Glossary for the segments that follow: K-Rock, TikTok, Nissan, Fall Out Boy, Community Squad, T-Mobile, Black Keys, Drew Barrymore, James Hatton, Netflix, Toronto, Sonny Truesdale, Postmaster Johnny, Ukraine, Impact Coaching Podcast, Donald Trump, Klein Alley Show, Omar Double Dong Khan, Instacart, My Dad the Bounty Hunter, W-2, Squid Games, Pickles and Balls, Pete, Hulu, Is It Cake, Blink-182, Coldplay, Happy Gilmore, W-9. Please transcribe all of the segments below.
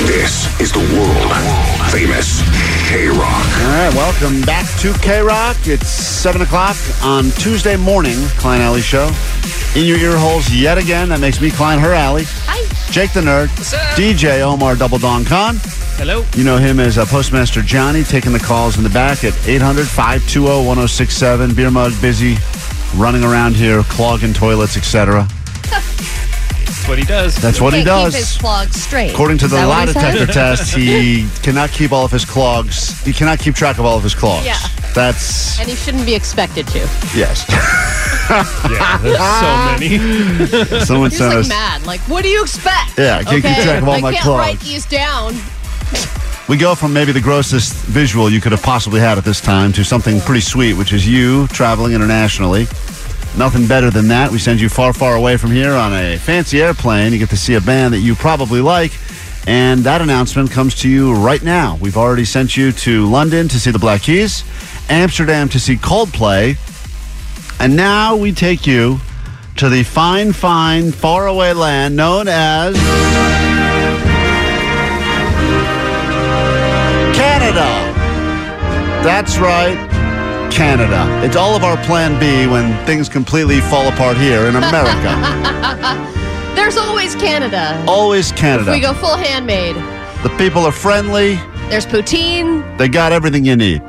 This is the world famous K-Rock. All right, welcome back to K-Rock. It's 7 o'clock on Tuesday morning, Klein Alley Show. In your ear holes yet again. That makes me Klein, her Alley. Hi. Jake the Nerd. What's up? DJ Omar Double Dong Khan. Hello. You know him as Postmaster Johnny, taking the calls in the back at 800-520-1067. Beer mug busy, running around here, clogging toilets, etc. What he does. That's what he does. Keep his clogs straight. According to the lie detector test, he cannot keep all of his clogs. He cannot keep track of all of his clogs. Yeah. That's. And he shouldn't be expected to. Yes. Yeah, there's so many. Someone sent us. He's like mad. Like, what do you expect? Yeah, I can't keep track of all my clogs. I can't write these down. We go from maybe the grossest visual you could have possibly had at this time to something pretty sweet, which is you traveling internationally. Nothing better than that. We send you far, far away from here on a fancy airplane. You get to see a band that you probably like. And that announcement comes to you right now. We've already sent you to London to see the Black Keys, Amsterdam to see Coldplay. And now we take you to the fine, fine, faraway land known as Canada. That's right. Canada. It's all of our plan B when things completely fall apart here in America. There's always Canada. Always Canada. If we go full handmade. The people are friendly. There's poutine. They got everything you need.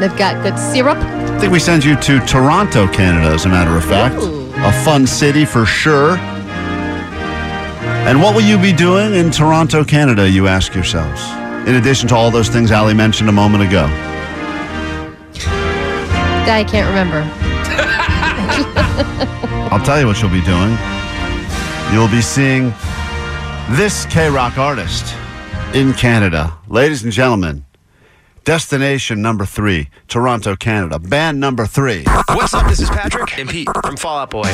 They've got good syrup. I think we send you to Toronto, Canada, as a matter of fact. Ooh. A fun city for sure. And what will you be doing in Toronto, Canada, you ask yourselves? In addition to all those things Allie mentioned a moment ago. I can't remember. I'll tell you what you'll be doing. You'll be seeing this K-Rock artist in Canada. Ladies and gentlemen, destination number 3, Toronto, Canada. Band number 3. What's up? This is Patrick and Pete from Fall Out Boy.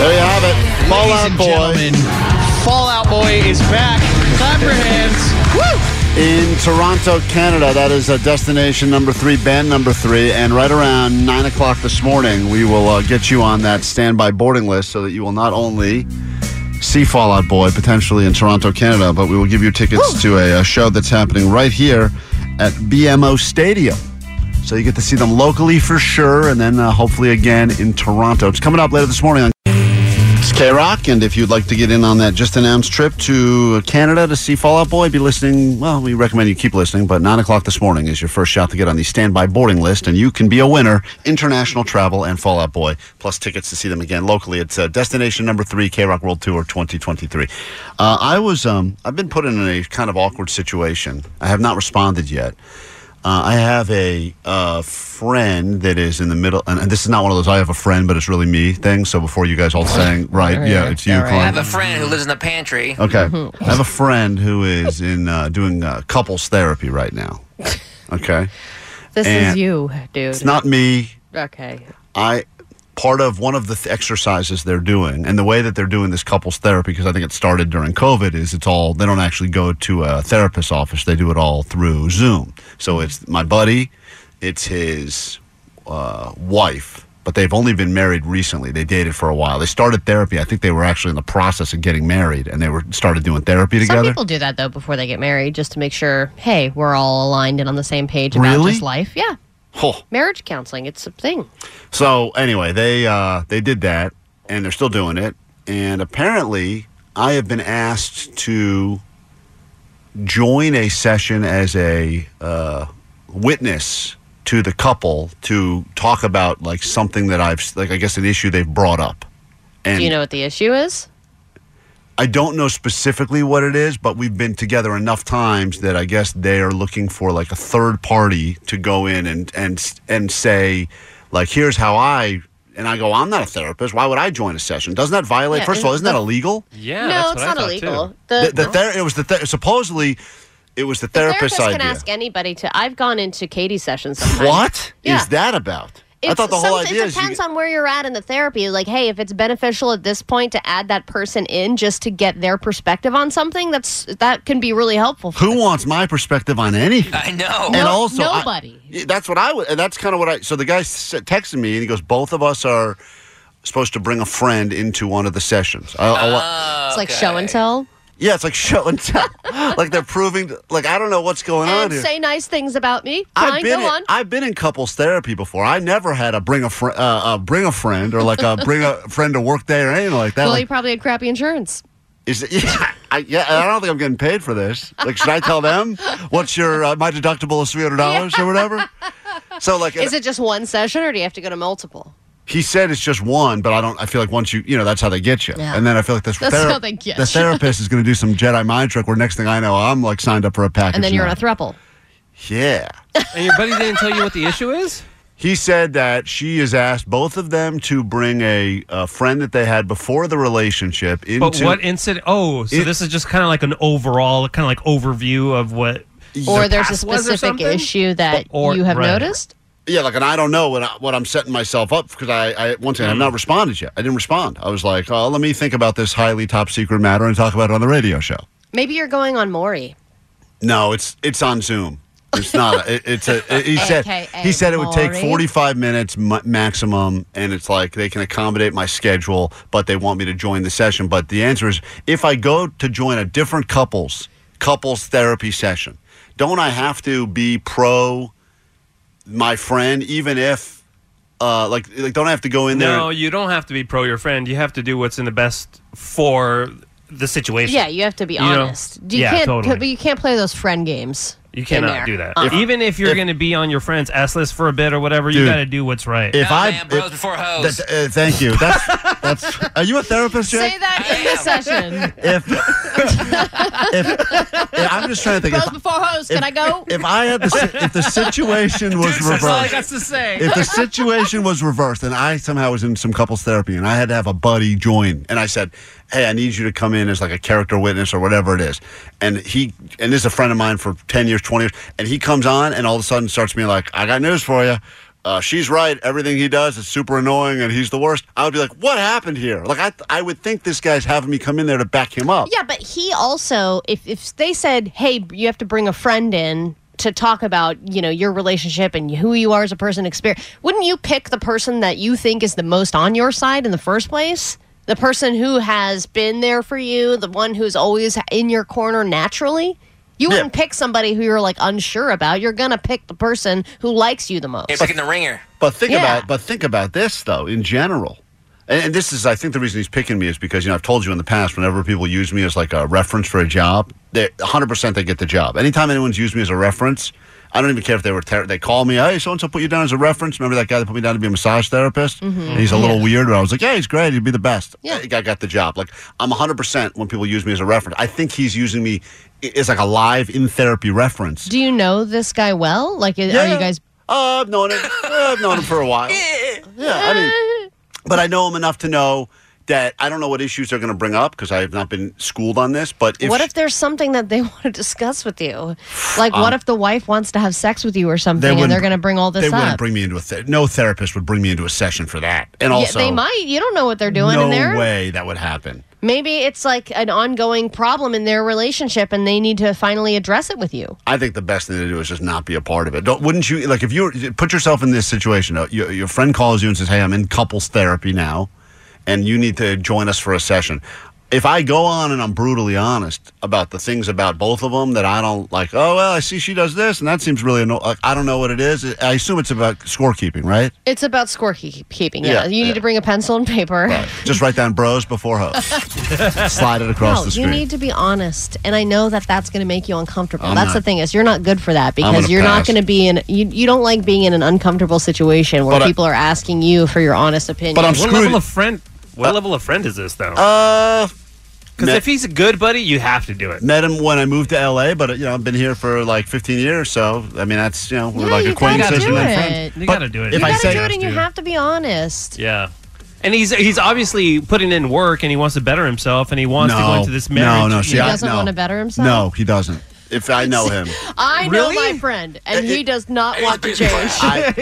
There you have it. Fall Out Boy. Gentlemen, Fall Out Boy is back. Clap your hands. Woo! In Toronto, Canada, that is destination number 3, band number 3. And right around 9 o'clock this morning, we will get you on that standby boarding list so that you will not only see Fall Out Boy potentially in Toronto, Canada, but we will give you tickets to a show that's happening right here at BMO Stadium. So you get to see them locally for sure, and then hopefully again in Toronto. It's coming up later this morning on K-Rock, and if you'd like to get in on that just-announced trip to Canada to see Fall Out Boy, be listening, well, we recommend you keep listening, but 9 o'clock this morning is your first shot to get on the standby boarding list, and you can be a winner, international travel and Fall Out Boy, plus tickets to see them again locally. It's destination number 3, K-Rock World Tour 2023. I've been put in a kind of awkward situation. I have not responded yet. I have a friend that is in the middle, and this is not one of those I have a friend, but it's really me thing. So before you guys all saying, right, yeah, it's you, Klein. I have a friend who lives in the pantry. Okay. I have a friend who is in doing couples therapy right now. Okay. This is you, dude. It's not me. Okay. I part of one of the exercises they're doing, and the way that they're doing this couples therapy, because I think it started during COVID, is it's all, they don't actually go to a therapist's office. They do it all through Zoom. So it's my buddy, it's his wife, but they've only been married recently. They dated for a while. They started therapy. I think they were actually in the process of getting married, and they were started doing therapy together. Some people do that, though, before they get married, just to make sure, hey, we're all aligned and on the same page about this life. Yeah. Oh. Marriage counseling, it's a thing. So anyway, they did that, and they're still doing it. And apparently, I have been asked to join a session as a witness to the couple to talk about like something that I've I guess an issue they've brought up. And do you know what the issue is? I don't know specifically what it is, but we've been together enough times that I guess they are looking for like a third party to go in and say, like, here's how I go, I'm not a therapist. Why would I join a session? Doesn't that violate? Yeah, first of all, isn't that illegal? Yeah, no, that's what it's not illegal. Too. Supposedly it was the therapist's idea. The therapist can ask anybody to. I've gone into Katie's sessions sometimes. What is that about? I thought the whole idea is... It depends on where you're at in the therapy. Like, hey, if it's beneficial at this point to add that person in just to get their perspective on something, that can be really helpful. Who wants my perspective on anything? I know. And also, nobody. That's what I would... That's kind of what I... So the guy texted me and he goes, both of us are supposed to bring a friend into one of the sessions. It's like show and tell? Yeah, it's like show and tell. Like they're proving, like, I don't know what's going on here. Say nice things about me. I've been in couples therapy before. I never had a bring a friend or like a bring a friend to work day or anything like that. Well, like, you probably had crappy insurance. I don't think I'm getting paid for this. Like, should I tell them what's your my deductible is $300 or whatever? So like, is it just one session or do you have to go to multiple? He said it's just one, but I feel like once you know, that's how they get you. Yeah. And then I feel like that's how they get you. The therapist is going to do some Jedi mind trick where next thing I know, I'm like signed up for a package. And then you're in a throuple. Yeah. And your buddy didn't tell you what the issue is? He said that she has asked both of them to bring a friend that they had before the relationship into... But what incident? Oh, so this is just kind of like an overall, kind of like overview of what... Or there's a specific issue that you have noticed? Yeah, like, and I don't know what I'm setting myself up, because I've not responded yet. I didn't respond. I was like, oh, let me think about this highly top-secret matter and talk about it on the radio show. Maybe you're going on Maury. No, it's on Zoom. It's not. He said it would take 45 minutes maximum, and it's like they can accommodate my schedule, but they want me to join the session. But the answer is, if I go to join a different couples therapy session, don't I have to be pro... my friend, even if, don't I have to go in there? No, you don't have to be pro your friend. You have to do what's in the best for the situation. Yeah, you have to be honest. But you can't play those friend games. You cannot do that. Even if you're going to be on your friend's S list for a bit or whatever, you got to do what's right. Bros before hoes. Thank you. Are you a therapist, Jack? Say that in the session. I'm just trying to think. Bros before hoes. Can I go? If the situation was reversed, that's all I got to say. If the situation was reversed, and I somehow was in some couples therapy, and I had to have a buddy join, and I said, hey, I need you to come in as like a character witness or whatever it is. And this is a friend of mine for 10 years, 20 years, and he comes on and all of a sudden starts being like, I got news for you. She's right. Everything he does is super annoying and he's the worst. I would be like, what happened here? Like, I would think this guy's having me come in there to back him up. Yeah, but he also, if they said, hey, you have to bring a friend in to talk about, your relationship and who you are as a person, experience, wouldn't you pick the person that you think is the most on your side in the first place? The person who has been there for you, the one who's always in your corner naturally, you wouldn't pick somebody who you're like unsure about. You're gonna pick the person who likes you the most. You're picking the ringer. But think about this though, in general. And this is, I think, the reason he's picking me is because, I've told you in the past, whenever people use me as like a reference for a job, 100% they get the job. Anytime anyone's used me as a reference, I don't even care if they were they call me, hey, so-and-so put you down as a reference. Remember that guy that put me down to be a massage therapist? Mm-hmm. And he's a little weird. And I was like, yeah, he's great. He'd be the best. Yeah. I got the job. Like, I'm 100% when people use me as a reference. I think he's using me as like a live in-therapy reference. Do you know this guy well? Like, are you guys... I've known him for a while. Yeah, I mean... But I know him enough to know that I don't know what issues they're going to bring up because I have not been schooled on this. But if what if there's something that they want to discuss with you? Like what if the wife wants to have sex with you or something and they're going to bring all this up? They wouldn't bring me into a no therapist would bring me into a session for that. And also, yeah, they might. You don't know what they're doing in there. No way that would happen. Maybe it's like an ongoing problem in their relationship and they need to finally address it with you. I think the best thing to do is just not be a part of it. Wouldn't you, like, if you put yourself in this situation, your friend calls you and says, hey, I'm in couples therapy now and you need to join us for a session. If I go on and I'm brutally honest about the things about both of them that I don't like, oh, well, I see she does this and that seems really annoying. Like, I don't know what it is. I assume it's about scorekeeping, right? It's about scorekeeping, yeah. You need to bring a pencil and paper. Right. Just write down bros before hoes. Slide it across the screen. You need to be honest, and I know that that's going to make you uncomfortable. The thing is, you're not good for that because you're not going to be in, you don't like being in an uncomfortable situation where people are asking you for your honest opinion. But I'm screwed. What level of friend is this, though? Because if he's a good buddy, you have to do it. Met him when I moved to L.A., but I've been here for like 15 years, so I mean that's we're like acquaintances and then friends. You got to do it. You have to be honest. Yeah, and he's obviously putting in work, and he wants to better himself, and he wants to go into this marriage. He doesn't want to better himself. No, he doesn't. If I know him. I know my friend, and he does not want to change. He's a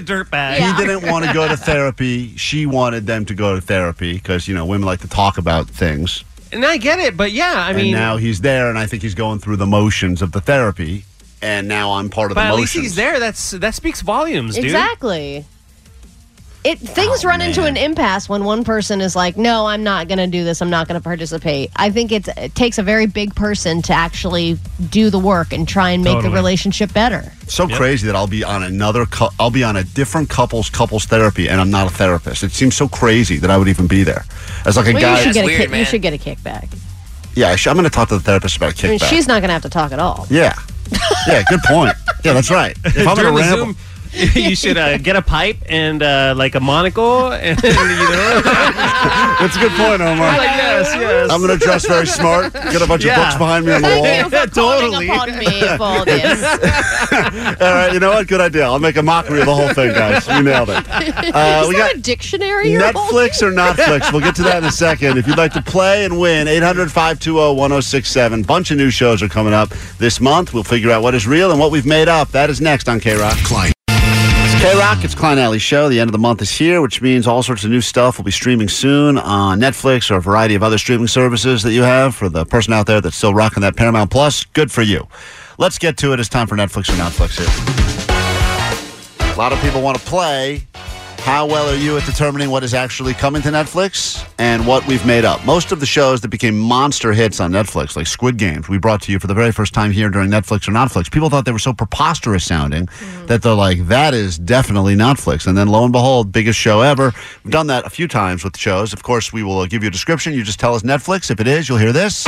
dirtbag. Yeah. He didn't want to go to therapy. She wanted them to go to therapy because, women like to talk about things. And I get it, but yeah, I mean. And now he's there, and I think he's going through the motions of the therapy, and now I'm part of the motions. But at least he's there. That speaks volumes, dude. Exactly. Things run into an impasse when one person is like, no, I'm not going to do this. I'm not going to participate. I think it takes a very big person to actually do the work and try and make the relationship better. So crazy that I'll be on a different couples therapy and I'm not a therapist. It seems so crazy that I would even be there. As like a guy, you should get a kickback. Yeah, I'm going to talk to the therapist about a kickback. I mean, she's not going to have to talk at all. Yeah. Yeah, good point. Yeah, that's right. If I'm going to ramble... You should get a pipe and like a monocle. And, that's a good point, Omar. Yes. I'm going to dress very smart. Get a bunch of books behind me on the wall. Totally. Upon me for all this. All right, you know what? Good idea. I'll make a mockery of the whole thing, guys. We nailed it. Is we got a dictionary. Netflix or Notflix? We'll get to that in a second. If you'd like to play and win, 800-520-1067. Bunch of new shows are coming up this month. We'll figure out what is real and what we've made up. That is next on K-Rock. Klein. K-Rock, it's Klein Alley Show. The end of the month is here, which means all sorts of new stuff will be streaming soon on Netflix or a variety of other streaming services that you have. For the person out there that's still rocking that Paramount Plus, good for you. Let's get to it. It's time for Netflix or Notflix here. A lot of people want to play. How well are you at determining what is actually coming to Netflix and what we've made up? Most of the shows that became monster hits on Netflix, like Squid Games, we brought to you for the very first time here during Netflix or Notflix. People thought they were so preposterous sounding that they're like, that is definitely Notflix. And then lo and behold, biggest show ever. We've done that a few times with shows. Of course, we will give you a description. You just tell us Netflix. If it is, you'll hear this.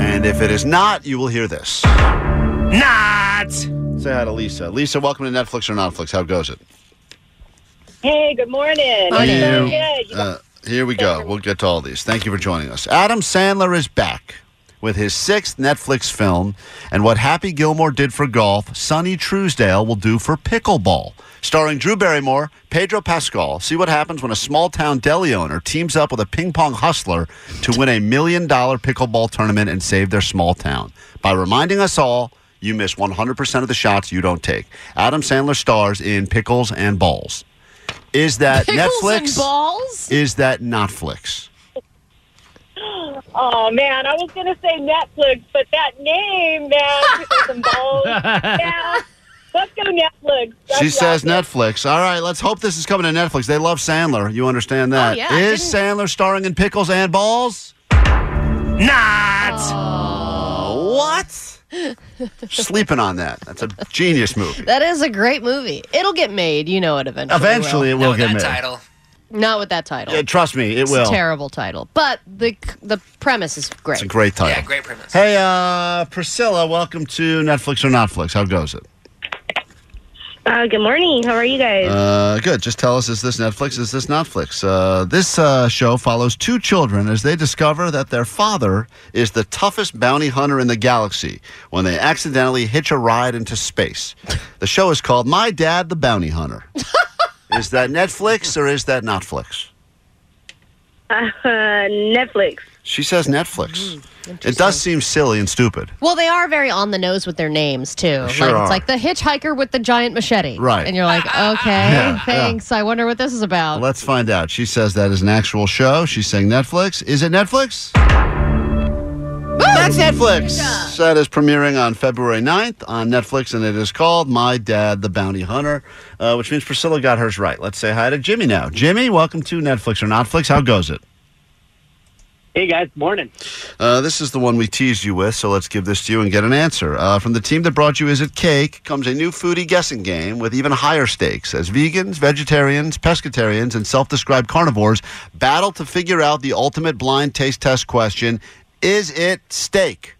And if it is not, you will hear this. Not! Say hi to Lisa. Lisa, welcome to Netflix or Notflix. How goes it? Hey, good morning. How are you? Here we go. We'll get to all these. Thank you for joining us. Adam Sandler is back with his 6th Netflix film, and what Happy Gilmore did for golf, Sonny Truesdale will do for pickleball. Starring Drew Barrymore, Pedro Pascal. See what happens when a small-town deli owner teams up with a ping-pong hustler to win a $1 million pickleball tournament and save their small town. By reminding us all, you miss 100% of the shots you don't take. Adam Sandler stars in Pickles and Balls. Is that Pickles Netflix? Pickles and Balls? Is that Notflix? Oh, man, I was going to say Netflix, but that name, man, Pickles and Balls, yeah. Let's go Netflix. She says Netflix. All right, let's hope this is coming to Netflix. They love Sandler. You understand that. Oh, yeah, is Sandler starring in Pickles and Balls? Not! What? Sleeping on that. That's a genius movie. That is a great movie. It'll get made. You know it eventually. Eventually it will get made. Not with that title. Yeah, trust me, it will. It's a terrible title. But the premise is great. It's a great title. Yeah, great premise. Hey, Priscilla, welcome to Netflix or Notflix. How goes it? Good morning. How are you guys? Good. Just tell us, is this Netflix? Is this Notflix? This show follows two children as they discover that their father is the toughest bounty hunter in the galaxy when they accidentally hitch a ride into space. The show is called My Dad the Bounty Hunter. Is that Netflix or is that Notflix? Netflix. She says Netflix. It does seem silly and stupid. Well, they are very on the nose with their names, too. Sure like, are. It's like the hitchhiker with the giant machete. Right. And you're like, okay, thanks. Yeah. I wonder what this is about. Let's find out. She says that is an actual show. She's saying Netflix. Is it Netflix? That's Netflix. Yeah. That is premiering on February 9th on Netflix, and it is called My Dad the Bounty Hunter, which means Priscilla got hers right. Let's say hi to Jimmy now. Jimmy, welcome to Netflix or Notflix. How goes it? Hey, guys. Morning. This is the one we teased you with, so let's give this to you and get an answer. From the team that brought you Is It Cake comes a new foodie guessing game with even higher stakes as vegans, vegetarians, pescatarians, and self-described carnivores battle to figure out the ultimate blind taste test question, Is It Steak?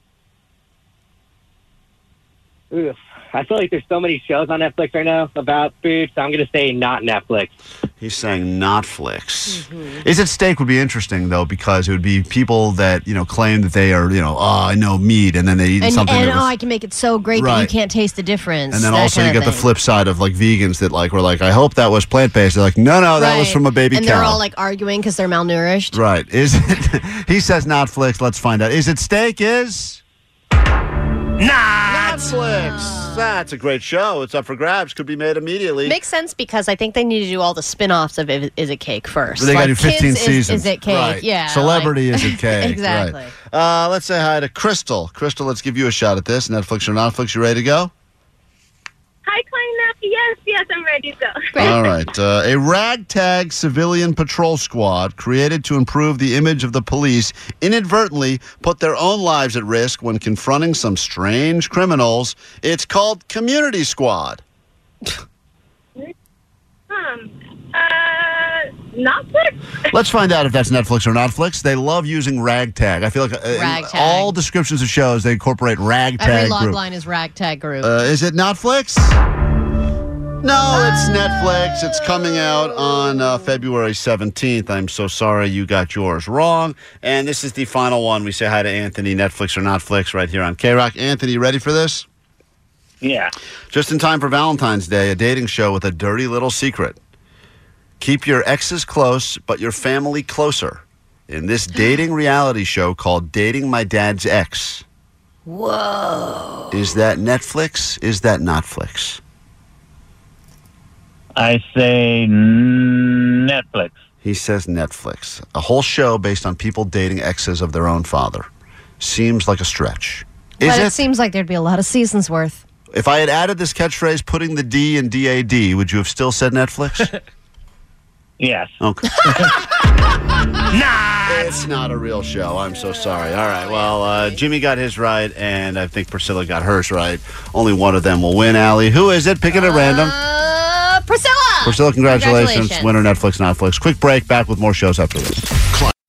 Oof. I feel like there's so many shows on Netflix right now about food, so I'm going to say not Netflix. He's saying Notflix. Mm-hmm. Is It Steak would be interesting, though, because it would be people that, you know, claim that they are, you know, I know meat, and then they eat something. And, I can make it so great that you can't taste the difference. And then also you get the flip side of, like, vegans that, like, were like, I hope that was plant-based. They're like, no, that was from a baby cow. And they're all, like, arguing because they're malnourished. Right. Is it? He says Notflix. Let's find out. Is It Steak is... Netflix. That's a great show. It's up for grabs. Could be made immediately. Makes sense because I think they need to do all the spin-offs of Is It Cake first. They got to do 15 seasons. Is It Cake? Right. Yeah. Celebrity Is It Cake? Exactly. Right. Let's say hi to Crystal. Crystal, let's give you a shot at this. Netflix or Notflix, you ready to go? Hi, Klein. Yes, I'm ready to go. Great. All right. A ragtag civilian patrol squad created to improve the image of the police inadvertently put their own lives at risk when confronting some strange criminals. It's called Community Squad. Netflix? Let's find out if that's Netflix or Notflix. They love using ragtag. I feel like all descriptions of shows, they incorporate ragtag group. Every log line is ragtag group. Is it Notflix? No, it's Netflix. It's coming out on February 17th. I'm so sorry you got yours wrong. And this is the final one. We say hi to Anthony, Netflix or Notflix, right here on KROQ. Anthony, ready for this? Yeah. Just in time for Valentine's Day, a dating show with a dirty little secret. Keep your exes close, but your family closer. In this dating reality show called Dating My Dad's Ex. Whoa. Is that Netflix? Is that Notflix? I say Netflix. He says Netflix. A whole show based on people dating exes of their own father. Seems like a stretch. But it seems like there'd be a lot of seasons worth. If I had added this catchphrase, putting the D in DAD, would you have still said Netflix? Yes. Okay. It's not a real show. I'm so sorry. All right. Well, Jimmy got his right, and I think Priscilla got hers right. Only one of them will win, Allie. Who is it? Pick it at random. Priscilla! Priscilla, congratulations. Winner Netflix, Notflix. Quick break. Back with more shows after this.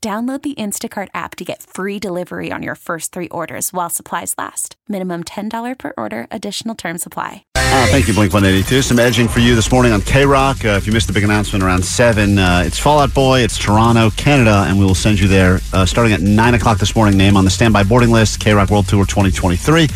Download the Instacart app to get free delivery on your first three orders while supplies last. Minimum $10 per order. Additional terms apply. Thank you, Blink-182. Some edging for you this morning on K-Rock. If you missed the big announcement around 7, it's Fall Out Boy. It's Toronto, Canada, and we will send you there starting at 9 o'clock this morning. Name on the standby boarding list, K-Rock World Tour 2023.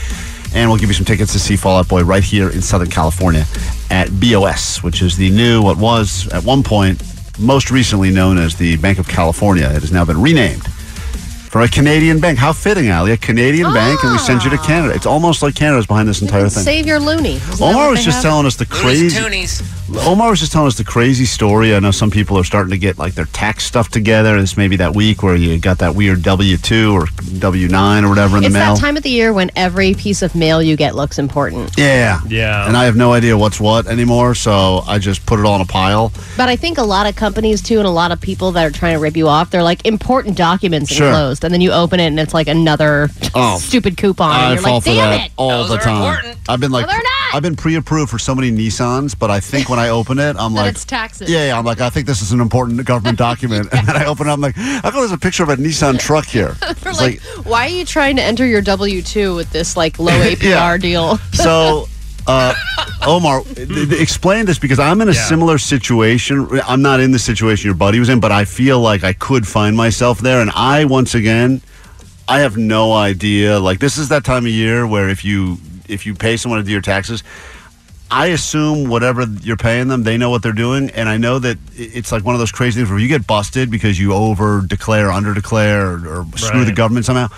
And we'll give you some tickets to see Fall Out Boy right here in Southern California at BOS, which is the new, what was at one point, most recently known as the Bank of California. It has now been renamed for a Canadian bank. How fitting, Allie. A Canadian bank, and we send you to Canada. It's almost like Canada's behind this entire thing. Save your loony. Omar was just telling us the crazy... Omar was just telling us the crazy story. I know some people are starting to get like their tax stuff together. This may be that week where you got that weird W-2 or W-9 or whatever in the mail. It's that time of the year when every piece of mail you get looks important. Yeah. And I have no idea what's what anymore, so I just put it all in a pile. But I think a lot of companies, too, and a lot of people that are trying to rip you off, they're like important documents enclosed. And then you open it, and it's like another stupid coupon. And you're like, damn it. All the time. Important. I've been like... No, they're not. I've been pre-approved for so many Nissans, but I think when I open it, I'm like, it's taxes. Yeah, I'm like, I think this is an important government document. Yeah. And then I open it, I'm like, how come there's a picture of a Nissan truck here? It's like, why are you trying to enter your W-2 with this like low APR deal? So, Omar, explain this, because I'm in a similar situation. I'm not in the situation your buddy was in, but I feel like I could find myself there. And I, once again, I have no idea. Like, this is that time of year where if you pay someone to do your taxes, I assume whatever you're paying them, they know what they're doing. And I know that it's like one of those crazy things where you get busted because you over-declare, under-declare, or screw the government somehow.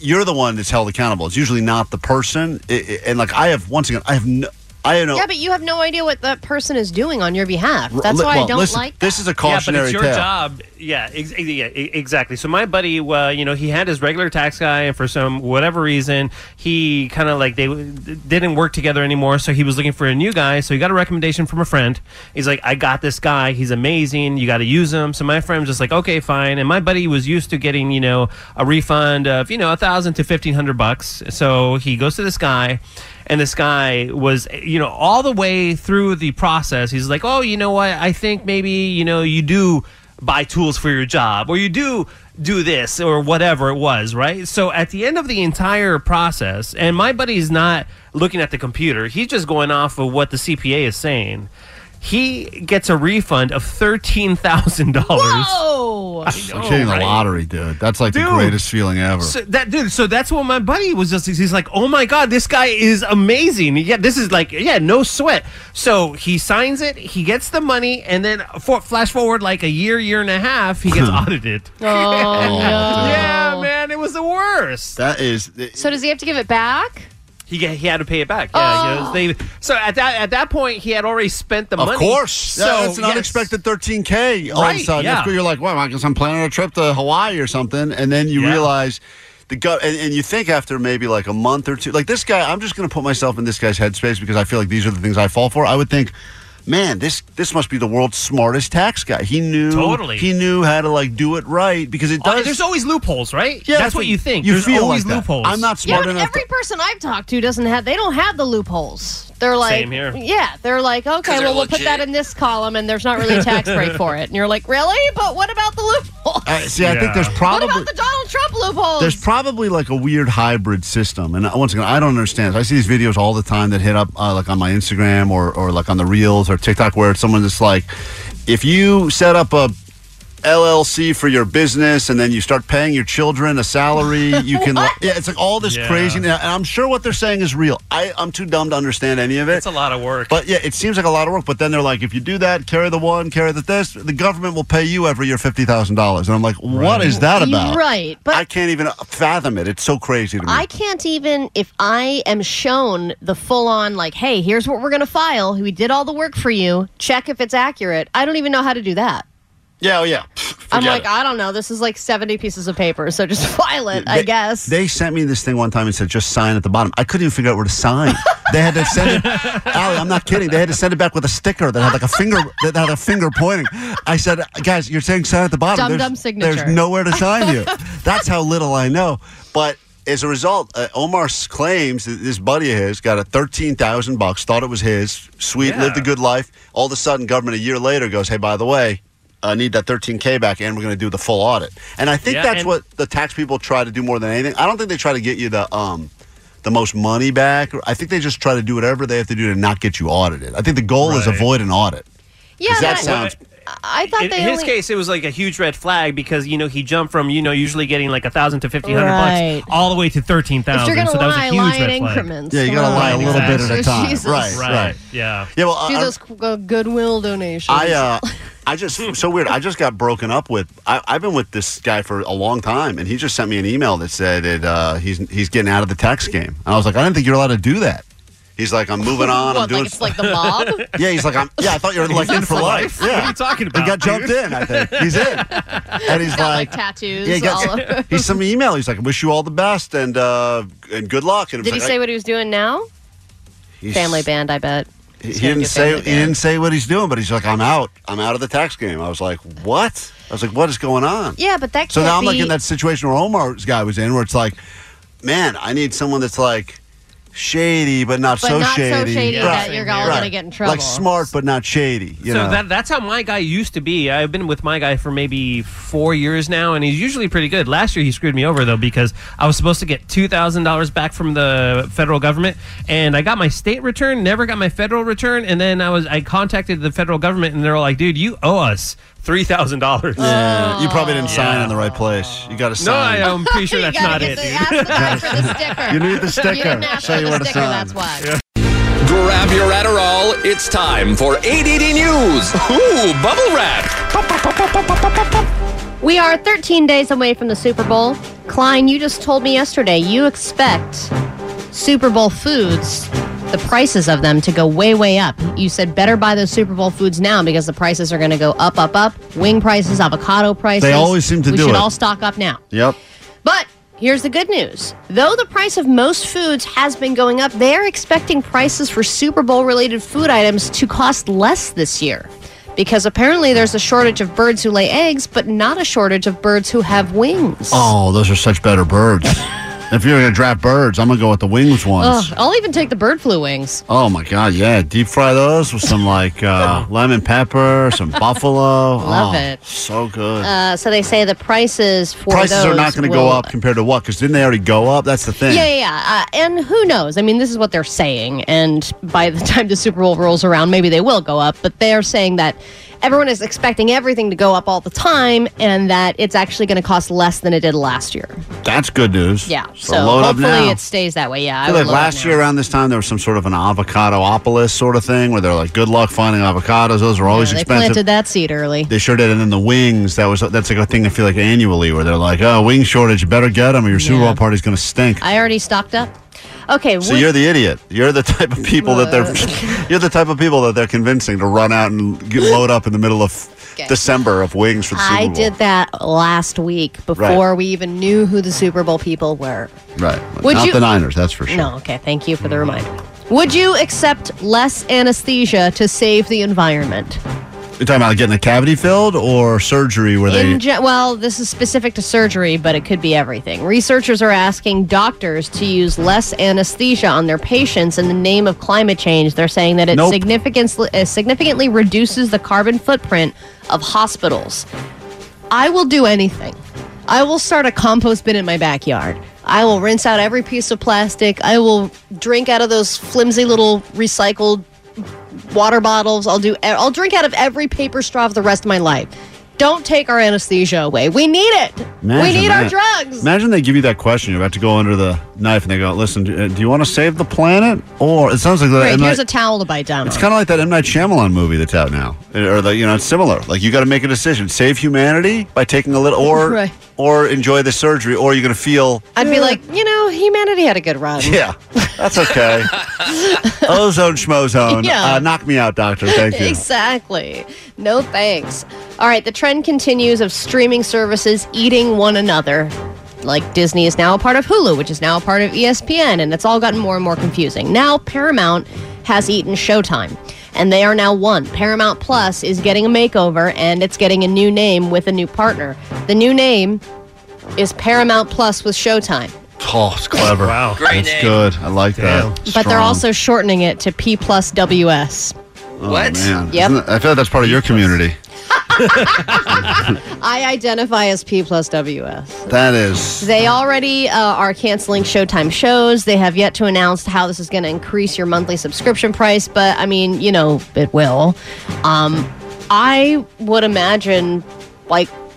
You're the one that's held accountable. It's usually not the person. And like I have, once again, I have no... I don't know. Yeah, but you have no idea what that person is doing on your behalf. That's why I don't like that. This is a cautionary tale. Yeah, but it's your job. Yeah, exactly. So my buddy, he had his regular tax guy, and for some whatever reason, he kind of like they didn't work together anymore. So he was looking for a new guy. So he got a recommendation from a friend. He's like, I got this guy. He's amazing. You got to use him. So my friend was just like, okay, fine. And my buddy was used to getting a refund of $1,000 to $1,500. So he goes to this guy. And this guy was, all the way through the process, he's like, oh, you know what? I think maybe, you do buy tools for your job, or you do this, or whatever it was, right? So at the end of the entire process, and my buddy's not looking at the computer. He's just going off of what the CPA is saying. He gets a refund of $13,000. Whoa! I'm kidding, the lottery, dude. That's like the greatest feeling ever. So that's what my buddy was just, he's like, oh my God, this guy is amazing. Yeah, this is like, no sweat. So he signs it, he gets the money, and then flash forward like a year and a half, he gets audited. Oh, yeah, man, it was the worst. That is. So does he have to give it back? He had to pay it back. Yeah, so at that point, he had already spent the money. Of course. So it's an unexpected $13,000 all of a sudden. Yeah. You're like, well, I guess I'm planning a trip to Hawaii or something. And then you realize, and you think after maybe like a month or two, like this guy, I'm just going to put myself in this guy's headspace because I feel like these are the things I fall for. I would think, man, this must be the world's smartest tax guy. He knew how to like do it right, because it does. There's always loopholes, right? Yeah, that's what you think. You feel always like loopholes. I'm not smart enough. Every person I've talked to doesn't have the loopholes. They're like, same here. Yeah, they're like, okay, well, we'll put that in this column, and there's not really a tax break for it. And you're like, really? But what about the loophole? I think there's probably... What about the Donald Trump loophole? There's probably like a weird hybrid system. And once again, I don't understand. I see these videos all the time that hit up like on my Instagram or like on the Reels or TikTok, where it's someone that's like, if you set up a LLC for your business and then you start paying your children a salary, you can it's like all this craziness, and I'm sure what they're saying is real. I'm too dumb to understand any of it. It's a lot of work, but it seems like a lot of work. But then they're like, if you do that, carry the this, the government will pay you every year $50,000. And I'm like, what is that about? Right, but I can't even fathom it. It's so crazy to me. I can't even, if I am shown the full on like, hey, here's what we're gonna file, we did all the work for you, check if it's accurate. I don't even know how to do that. Yeah, I'm like, I don't know. This is like 70 pieces of paper, so just file it, I guess. They sent me this thing one time and said, just sign at the bottom. I couldn't even figure out where to sign. They had to send it. Allie, I'm not kidding. They had to send it back with a sticker that had like a finger that had a finger pointing. I said, guys, you're saying sign at the bottom. Dumb signature. There's nowhere to sign here. That's how little I know. But as a result, Omar claims that this buddy of his got a $13,000, thought it was his, sweet, lived a good life. All of a sudden, government a year later goes, hey, by the way, I need that $13,000 back, and we're going to do the full audit. And I think that's what the tax people try to do more than anything. I don't think they try to get you the most money back. I think they just try to do whatever they have to do to not get you audited. I think the goal is avoid an audit. Yeah, that sounds... I thought in his case, it was like a huge red flag because, he jumped from, usually getting like $1,000 to $1,500 bucks all the way to $13,000. So that was a huge red flag. Yeah, you got to lie a little bit at a time. Jesus. Right. Yeah, well, Jesus, goodwill donations. I just, so weird. I just got broken up with. I've been with this guy for a long time, and he just sent me an email that said he's getting out of the tax game. And I was like, I didn't think you were allowed to do that. He's like, I'm moving on. I'm doing. It's like the mob. Yeah, he's like, I thought you were like in for life. Yeah, what are you talking about? He got jumped in. I think he's in, and he's got, like tattoes. Yeah, he sent me an email. He's like, I wish you all the best and good luck. And did he say what he was doing now? Family band, I bet. He didn't say what he's doing, but he's like, I'm out of the tax game. I was like, what? I was like, what is going on? Yeah, but that. So now I'm like in that situation where Omar's guy was in, where it's like, man, I need someone that's like. shady, but not so shady. But not so shady that you're all going to get in trouble. Like smart, but not shady. You know? That's how my guy used to be. I've been with my guy for maybe 4 years now, and he's usually pretty good. Last year, he screwed me over, though, because I was supposed to get $2,000 back from the federal government, and I got my state return, never got my federal return, and then I contacted the federal government, and they were like, dude, you owe us $3,000. Yeah, you probably didn't sign in the right place. You got to sign. No, I'm pretty sure that's not it. You asked the guy for the sticker. You need the sticker. You didn't ask for the sticker, that's why. Yeah. Grab your Adderall. It's time for ADD News. Ooh, bubble wrap. We are 13 days away from the Super Bowl. Klein, you just told me yesterday you expect Super Bowl foods, the prices of them, to go way, way up. You said better buy those Super Bowl foods now because the prices are going to go up, up, up. Wing prices, avocado prices. They always seem to do it. We should all stock up now. Yep. But here's the good news. Though the price of most foods has been going up, they're expecting prices for Super Bowl-related food items to cost less this year because apparently there's a shortage of birds who lay eggs, but not a shortage of birds who have wings. Oh, those are such better birds. If you're going to draft birds, I'm going to go with the wings ones. I'll even take the bird flu wings. Oh, my God, yeah. Deep fry those with some, lemon pepper, some buffalo. Love it. So good. So they say the prices for those are not going to go up compared to what? Because didn't they already go up? That's the thing. Yeah. And who knows? I mean, this is what they're saying. And by the time the Super Bowl rolls around, maybe they will go up. But they're saying that everyone is expecting everything to go up all the time and that it's actually going to cost less than it did last year. That's good news. Yeah. So load hopefully up now. It stays that way. Yeah. I feel like last year around this time, there was some sort of an avocadoopolis sort of thing where they're like, good luck finding avocados. Those are always expensive. They planted that seed early. They sure did. And then the wings, that's like a thing I feel like annually where they're like, oh, wing shortage, you better get them or your Super Bowl party's going to stink. I already stocked up. Okay. So you're the idiot. You're the type of people that they're convincing to run out and load up in the middle of December of wings for the Super Bowl. I did that last week before we even knew who the Super Bowl people were. Right. Not the Niners, that's for sure. No, okay. Thank you for the reminder. Would you accept less anesthesia to save the environment? You're talking about getting a cavity filled or surgery where well, this is specific to surgery, but it could be everything. Researchers are asking doctors to use less anesthesia on their patients in the name of climate change. They're saying that it significantly reduces the carbon footprint of hospitals. I will do anything. I will start a compost bin in my backyard. I will rinse out every piece of plastic. I will drink out of those flimsy little recycled water bottles. I'll drink out of every paper straw for the rest of my life. Don't take our anesthesia away. We need it. Our drugs. Imagine they give you that question. You're about to go under the knife and they go, listen, do you want to save the planet? Or it sounds like that. Right, here's a towel to bite down on. It's kind of like that M. Night Shyamalan movie that's out now. It's similar. Like you got to make a decision. Save humanity by taking a little or enjoy the surgery or you're going to feel. I'd be like, humanity had a good run. Yeah, that's okay. Ozone schmozone. Yeah. Knock me out, doctor. Thank you. Exactly. No thanks. All right, the trend continues of streaming services eating one another. Like Disney is now a part of Hulu, which is now a part of ESPN, and it's all gotten more and more confusing. Now Paramount has eaten Showtime, and they are now one. Paramount Plus is getting a makeover, and it's getting a new name with a new partner. The new name is Paramount Plus with Showtime. Oh, it's clever. Wow. Great That's name. Good. I like Damn. That. But Strong. They're also shortening it to P plus WS. Oh, what? Man. Yep. I feel like that's part of your community. I identify as P plus WS. That is. They already are canceling Showtime shows. They have yet to announce how this is going to increase your monthly subscription price, but I mean, it will. I would imagine,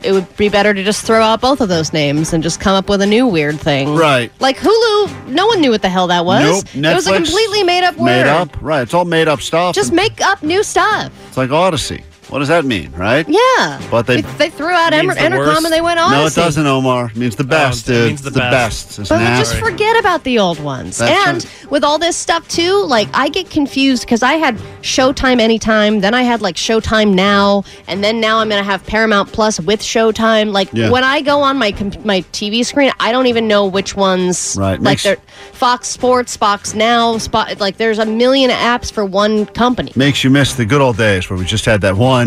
it would be better to just throw out both of those names and just come up with a new weird thing. Right. Like Hulu, no one knew what the hell that was. Nope. Netflix, it was a completely made-up word. Made up, right. It's all made-up stuff. Just make up new stuff. It's like Odyssey. What does that mean, right? Yeah. But they threw out Entercom and they went Odyssey. No, it doesn't, Omar. It means the best, dude. It means the best. But just forget about the old ones. That's and with all this stuff, too, I get confused because I had Showtime Anytime, then I had, Showtime Now, and then now I'm going to have Paramount Plus with Showtime. When I go on my TV screen, I don't even know which ones. Right. They're Fox Sports, Fox Now, there's a million apps for one company. Makes you miss the good old days where we just had that one.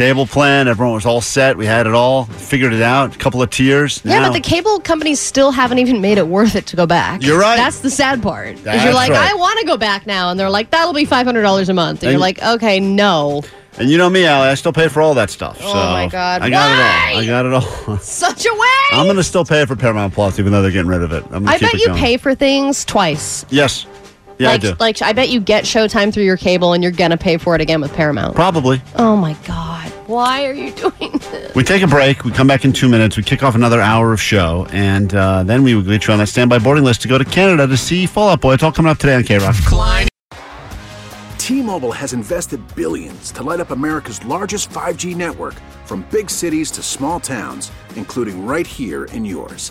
cable plan. Everyone was all set. We had it all. Figured it out. A couple of tiers. Yeah, now, but the cable companies still haven't even made it worth it to go back. You're right. That's the sad part. You're like, right. I want to go back now. And they're like, that'll be $500 a month. And you're like, okay, no. And you know me, Allie, I still pay for all that stuff. Oh, so my God. I got it all. Such a waste. I'm going to still pay for Paramount Plus, even though they're getting rid of it. I bet you pay for things twice. Yes. Yeah, like, I do. Like, I bet you get Showtime through your cable, and you're going to pay for it again with Paramount. Probably. Oh, my God. Why are you doing this? We take a break. We come back in 2 minutes. We kick off another hour of show, and then we would get you on that standby boarding list to go to Canada to see Fall Out Boy. It's all coming up today on K-Rock. T-Mobile has invested billions to light up America's largest 5G network, from big cities to small towns, including right here in yours.